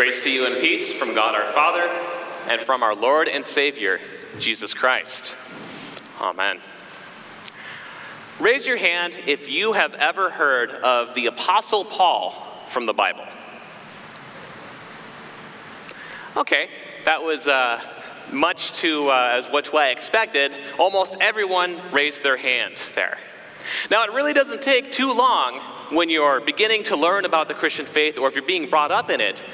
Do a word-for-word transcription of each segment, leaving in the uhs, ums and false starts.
Grace to you and peace from God our Father and from our Lord and Savior, Jesus Christ. Amen. Raise your hand if you have ever heard of the Apostle Paul from the Bible. Okay, that was uh, much to uh, as which way I expected. Almost everyone raised their hand there. Now, it really doesn't take too long when you're beginning to learn about the Christian faith, or if you're being brought up in it,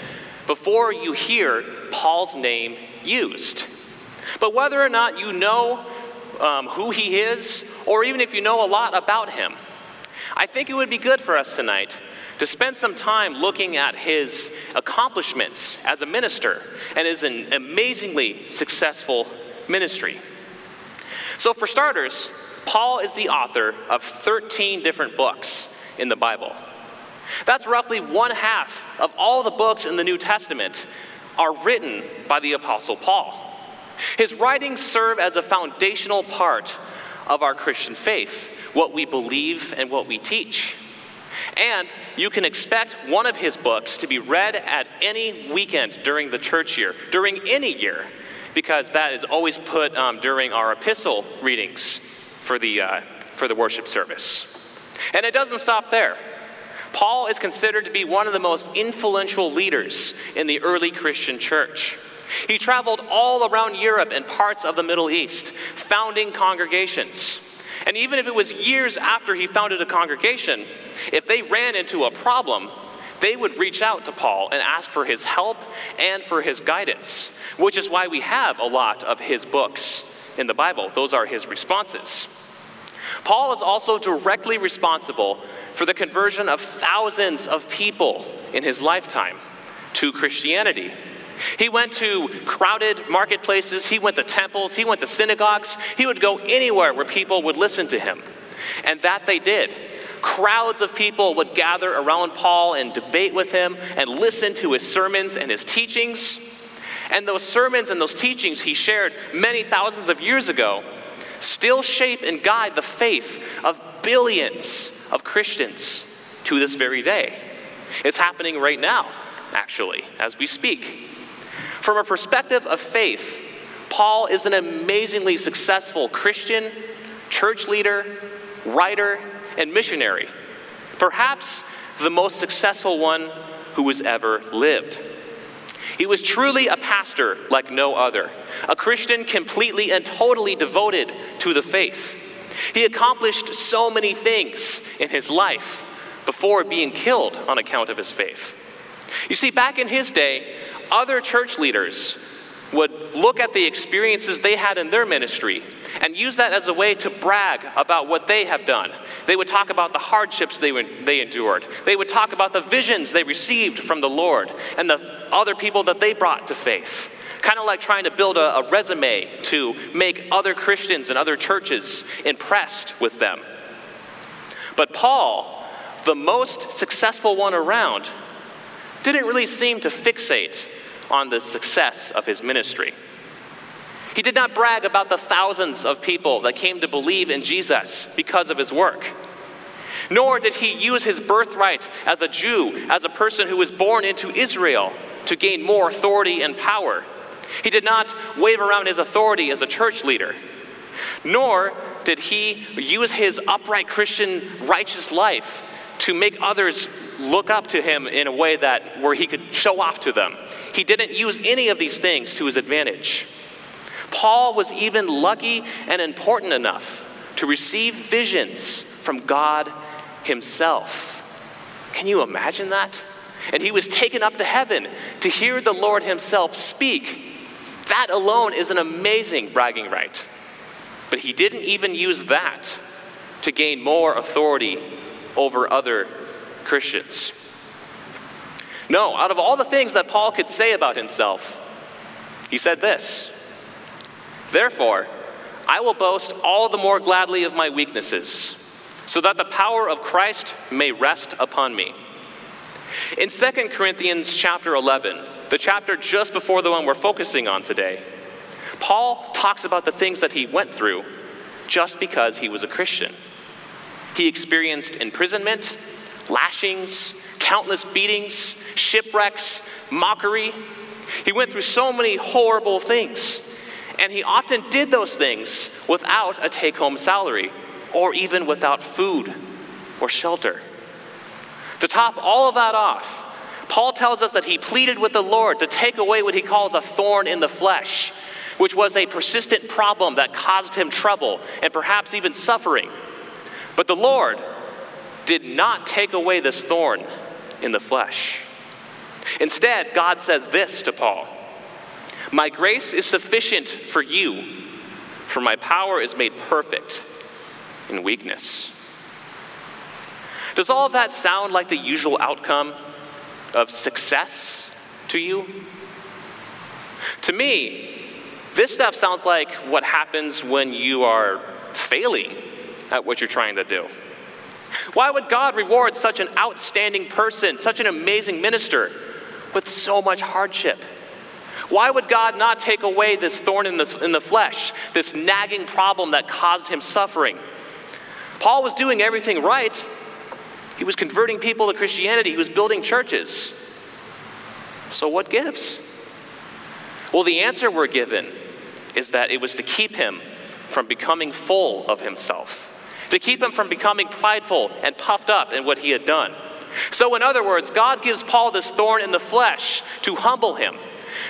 before you hear Paul's name used. But whether or not you know um, who he is, or even if you know a lot about him, I think it would be good for us tonight to spend some time looking at his accomplishments as a minister and his amazingly successful ministry. So for starters, Paul is the author of thirteen different books in the Bible. That's roughly one half of all the books in the New Testament are written by the Apostle Paul. His writings serve as a foundational part of our Christian faith, what we believe and what we teach. And you can expect one of his books to be read at any weekend during the church year, during any year, because that is always put um, during our epistle readings for the uh, for the worship service. And it doesn't stop there. Paul is considered to be one of the most influential leaders in the early Christian church. He traveled all around Europe and parts of the Middle East, founding congregations. And even if it was years after he founded a congregation, if they ran into a problem, they would reach out to Paul and ask for his help and for his guidance, which is why we have a lot of his books in the Bible. Those are his responses. Paul is also directly responsible for the conversion of thousands of people in his lifetime to Christianity. He went to crowded marketplaces, he went to temples, he went to synagogues, he would go anywhere where people would listen to him. And that they did. Crowds of people would gather around Paul and debate with him and listen to his sermons and his teachings. And those sermons and those teachings he shared many thousands of years ago still shape and guide the faith of billions of Christians to this very day. It's happening right now, actually, as we speak. From a perspective of faith, Paul is an amazingly successful Christian, church leader, writer, and missionary. Perhaps the most successful one who has ever lived. He was truly a pastor like no other, a Christian completely and totally devoted to the faith. He accomplished so many things in his life before being killed on account of his faith. You see, back in his day, other church leaders would look at the experiences they had in their ministry and use that as a way to brag about what they have done. They would talk about the hardships they, would, they endured. They would talk about the visions they received from the Lord and the other people that they brought to faith. Kind of like trying to build a, a resume to make other Christians and other churches impressed with them. But Paul, the most successful one around, didn't really seem to fixate on the success of his ministry. He did not brag about the thousands of people that came to believe in Jesus because of his work. Nor did he use his birthright as a Jew, as a person who was born into Israel, to gain more authority and power. He did not wave around his authority as a church leader. Nor did he use his upright Christian righteous life to make others look up to him in a way that where he could show off to them. He didn't use any of these things to his advantage. Paul was even lucky and important enough to receive visions from God himself. Can you imagine that? And he was taken up to heaven to hear the Lord himself speak. That alone is an amazing bragging right. But he didn't even use that to gain more authority over other Christians. No, out of all the things that Paul could say about himself, he said this: "Therefore, I will boast all the more gladly of my weaknesses, so that the power of Christ may rest upon me." In Second Corinthians chapter eleven, the chapter just before the one we're focusing on today, Paul talks about the things that he went through just because he was a Christian. He experienced imprisonment, lashings, countless beatings, shipwrecks, mockery. He went through so many horrible things, and he often did those things without a take-home salary, or even without food or shelter. To top all of that off, Paul tells us that he pleaded with the Lord to take away what he calls a thorn in the flesh, which was a persistent problem that caused him trouble and perhaps even suffering. But the Lord did not take away this thorn in the flesh. Instead, God says this to Paul: "My grace is sufficient for you, for my power is made perfect in weakness." Does all of that sound like the usual outcome of success to you? To me, this stuff sounds like what happens when you are failing at what you're trying to do. Why would God reward such an outstanding person, such an amazing minister, with so much hardship? Why would God not take away this thorn in the, in the flesh, this nagging problem that caused him suffering? Paul was doing everything right. He was converting people to Christianity. He was building churches. So what gives? Well, the answer we're given is that it was to keep him from becoming full of himself, to keep him from becoming prideful and puffed up in what he had done. So in other words, God gives Paul this thorn in the flesh to humble him,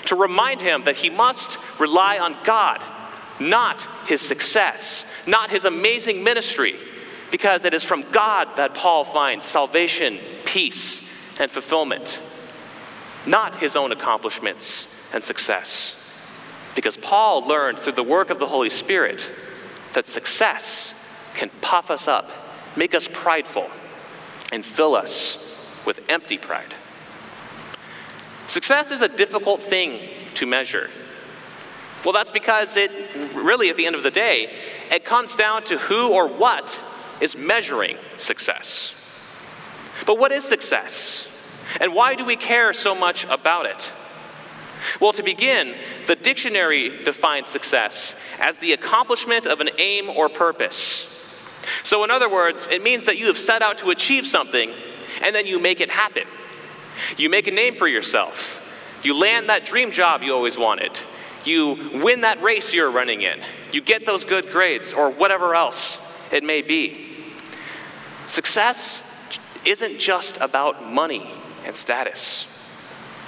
to remind him that he must rely on God, not his success, not his amazing ministry, because it is from God that Paul finds salvation, peace, and fulfillment, not his own accomplishments and success. Because Paul learned through the work of the Holy Spirit that success can puff us up, make us prideful, and fill us with empty pride. Success is a difficult thing to measure. Well, that's because it really, at the end of the day, it comes down to who or what is measuring success. But what is success? And why do we care so much about it? Well, to begin, the dictionary defines success as the accomplishment of an aim or purpose. So in other words, it means that you have set out to achieve something and then you make it happen. You make a name for yourself. You land that dream job you always wanted. You win that race you're running in. You get those good grades or whatever else it may be. Success isn't just about money and status.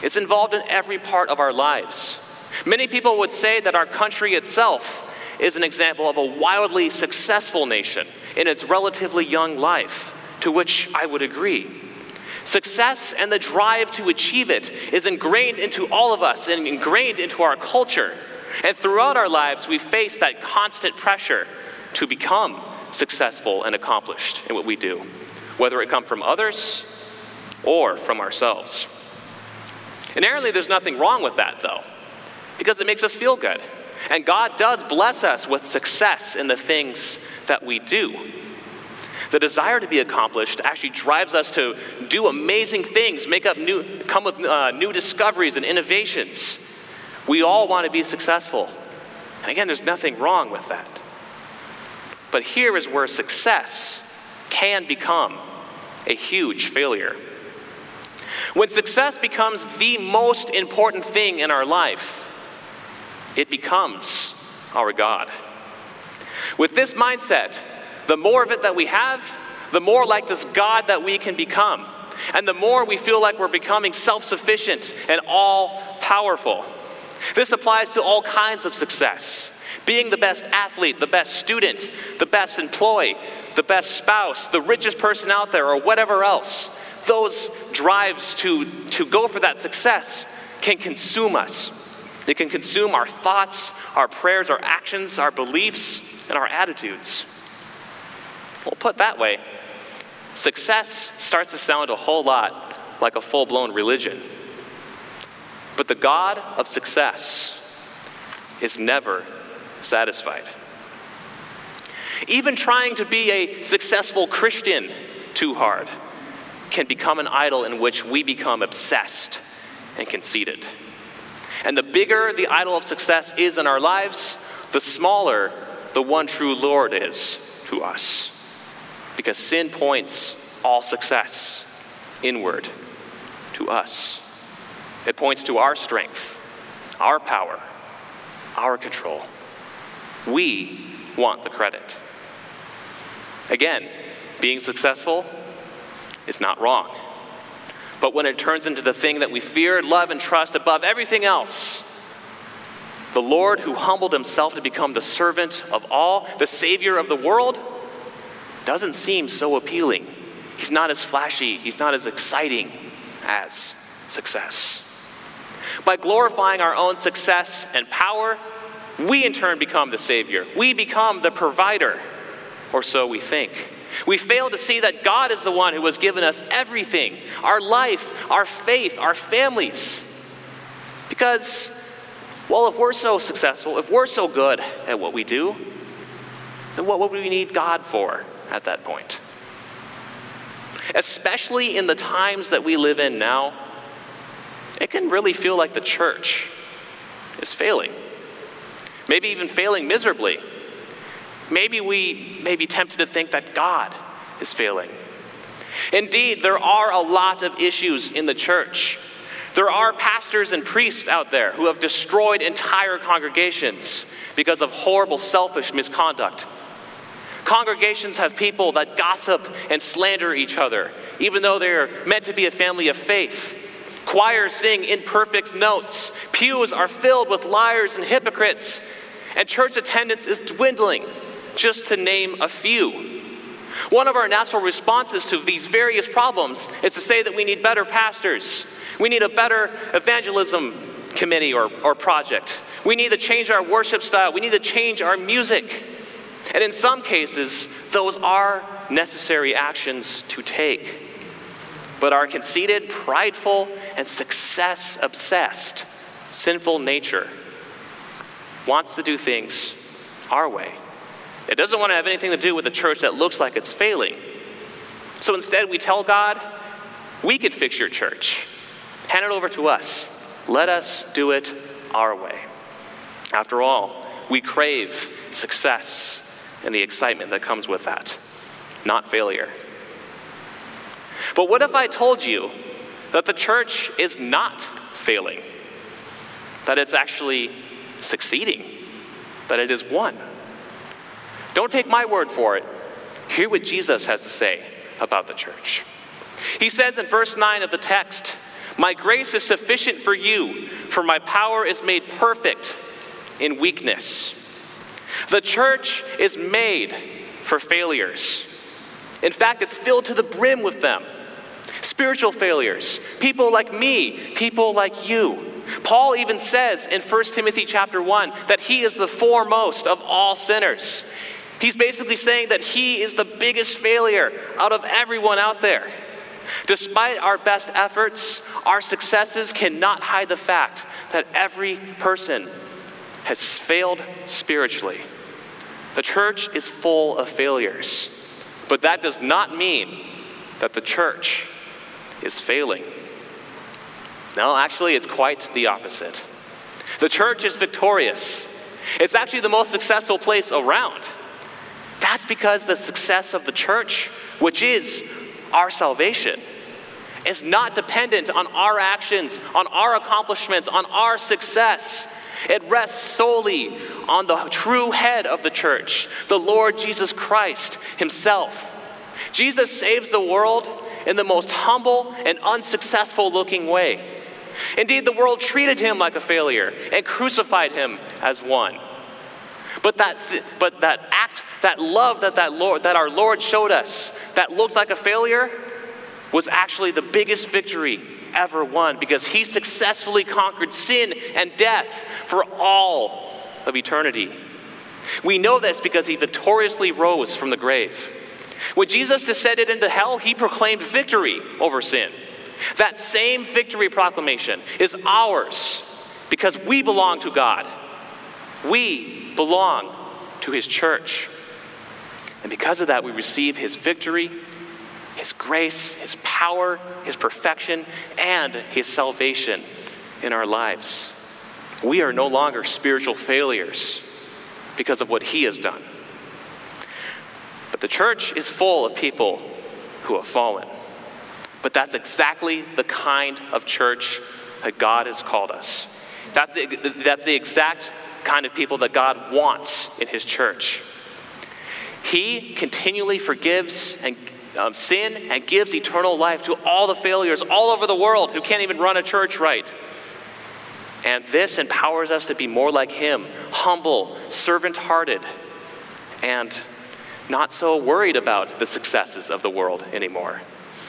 It's involved in every part of our lives. Many people would say that our country itself is an example of a wildly successful nation in its relatively young life, to which I would agree. Success and the drive to achieve it is ingrained into all of us and ingrained into our culture. And throughout our lives, we face that constant pressure to become successful and accomplished in what we do, whether it come from others or from ourselves. Inherently, there's nothing wrong with that, though, because it makes us feel good. And God does bless us with success in the things that we do. The desire to be accomplished actually drives us to do amazing things, make up new, come with uh, new discoveries and innovations. We all want to be successful. And again, there's nothing wrong with that. But here is where success can become a huge failure. When success becomes the most important thing in our life, it becomes our God. With this mindset, the more of it that we have, the more like this God that we can become. And the more we feel like we're becoming self-sufficient and all-powerful. This applies to all kinds of success. Being the best athlete, the best student, the best employee, the best spouse, the richest person out there, or whatever else. Those drives to, to go for that success can consume us. They can consume our thoughts, our prayers, our actions, our beliefs, and our attitudes. Well, put that way, success starts to sound a whole lot like a full-blown religion. But the God of success is never satisfied. Even trying to be a successful Christian too hard can become an idol in which we become obsessed and conceited. And the bigger the idol of success is in our lives, the smaller the one true Lord is to us. Because sin points all success inward to us. It points to our strength, our power, our control. We want the credit. Again, being successful is not wrong. But when it turns into the thing that we fear, love, and trust above everything else, the Lord who humbled himself to become the servant of all, the Savior of the world, doesn't seem so appealing. He's not as flashy, he's not as exciting as success. By glorifying our own success and power, we in turn become the Savior. We become the provider, or so we think. We fail to see that God is the one who has given us everything, our life, our faith, our families. Because, well, if we're so successful, if we're so good at what we do, then what would we need God for at that point? Especially in the times that we live in now, it can really feel like the church is failing. Maybe even failing miserably. Maybe we may be tempted to think that God is failing. Indeed, there are a lot of issues in the church. There are pastors and priests out there who have destroyed entire congregations because of horrible, selfish misconduct. Congregations have people that gossip and slander each other, even though they are meant to be a family of faith. Choirs sing imperfect notes. Pews are filled with liars and hypocrites. And church attendance is dwindling, just to name a few. One of our natural responses to these various problems is to say that we need better pastors. We need a better evangelism committee or, or project. We need to change our worship style. We need to change our music. And in some cases, those are necessary actions to take. But our conceited, prideful, and success-obsessed, sinful nature wants to do things our way. It doesn't want to have anything to do with a church that looks like it's failing. So instead we tell God, we can fix your church. Hand it over to us. Let us do it our way. After all, we crave success and the excitement that comes with that, not failure. But what if I told you that the church is not failing? That it's actually succeeding, that it is one. Don't take my word for it. Hear what Jesus has to say about the church. He says in verse nine of the text, "My grace is sufficient for you, for my power is made perfect in weakness." The church is made for failures. In fact, it's filled to the brim with them. Spiritual failures, people like me, people like you. Paul even says in First Timothy chapter one that he is the foremost of all sinners. He's basically saying that he is the biggest failure out of everyone out there. Despite our best efforts, our successes cannot hide the fact that every person has failed spiritually. The church is full of failures, but that does not mean that the church is failing. No, actually, it's quite the opposite. The church is victorious. It's actually the most successful place around. That's because the success of the church, which is our salvation, is not dependent on our actions, on our accomplishments, on our success. It rests solely on the true head of the church, the Lord Jesus Christ himself. Jesus saves the world in the most humble and unsuccessful looking way. Indeed, the world treated him like a failure and crucified him as one. But that, but that act, that love that, that, Lord, that our Lord showed us that looked like a failure was actually the biggest victory ever won, because he successfully conquered sin and death for all of eternity. We know this because he victoriously rose from the grave. When Jesus descended into hell, he proclaimed victory over sin. That same victory proclamation is ours because we belong to God. We belong to his church. And because of that, we receive his victory, his grace, his power, his perfection, and his salvation in our lives. We are no longer spiritual failures because of what he has done. But the church is full of people who have fallen. But that's exactly the kind of church that God has called us. That's the, that's the exact kind of people that God wants in his church. He continually forgives and um, sin and gives eternal life to all the failures all over the world who can't even run a church right. And this empowers us to be more like him, humble, servant-hearted, and not so worried about the successes of the world anymore.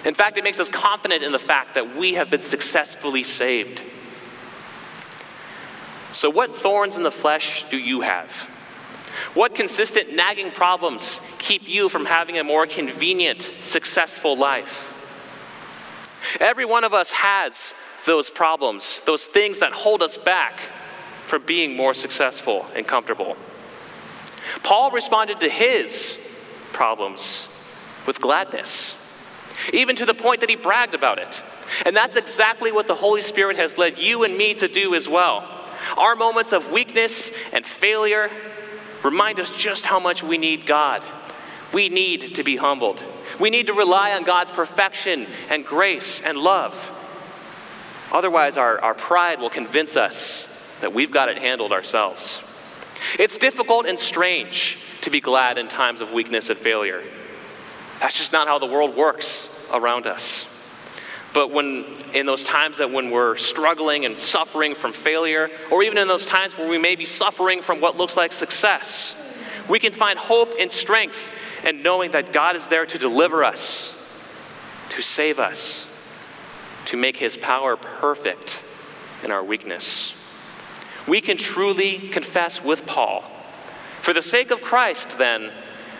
In fact, it makes us confident in the fact that we have been successfully saved. So what thorns in the flesh do you have? What consistent nagging problems keep you from having a more convenient, successful life? Every one of us has those problems, those things that hold us back from being more successful and comfortable. Paul responded to his problems with gladness, even to the point that he bragged about it. And that's exactly what the Holy Spirit has led you and me to do as well. Our moments of weakness and failure remind us just how much we need God. We need to be humbled. We need to rely on God's perfection and grace and love. Otherwise, our, our pride will convince us that we've got it handled ourselves. It's difficult and strange to be glad in times of weakness and failure. That's just not how the world works around us. But when in those times that when we're struggling and suffering from failure, or even in those times where we may be suffering from what looks like success, we can find hope and strength in knowing that God is there to deliver us, to save us, to make his power perfect in our weakness. We can truly confess with Paul, "For the sake of Christ, then,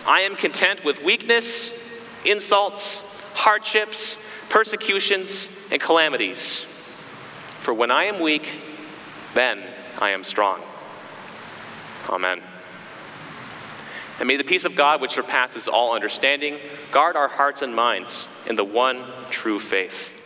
I am content with weakness, insults, hardships, persecutions, and calamities. For when I am weak, then I am strong." Amen. And may the peace of God, which surpasses all understanding, guard our hearts and minds in the one true faith.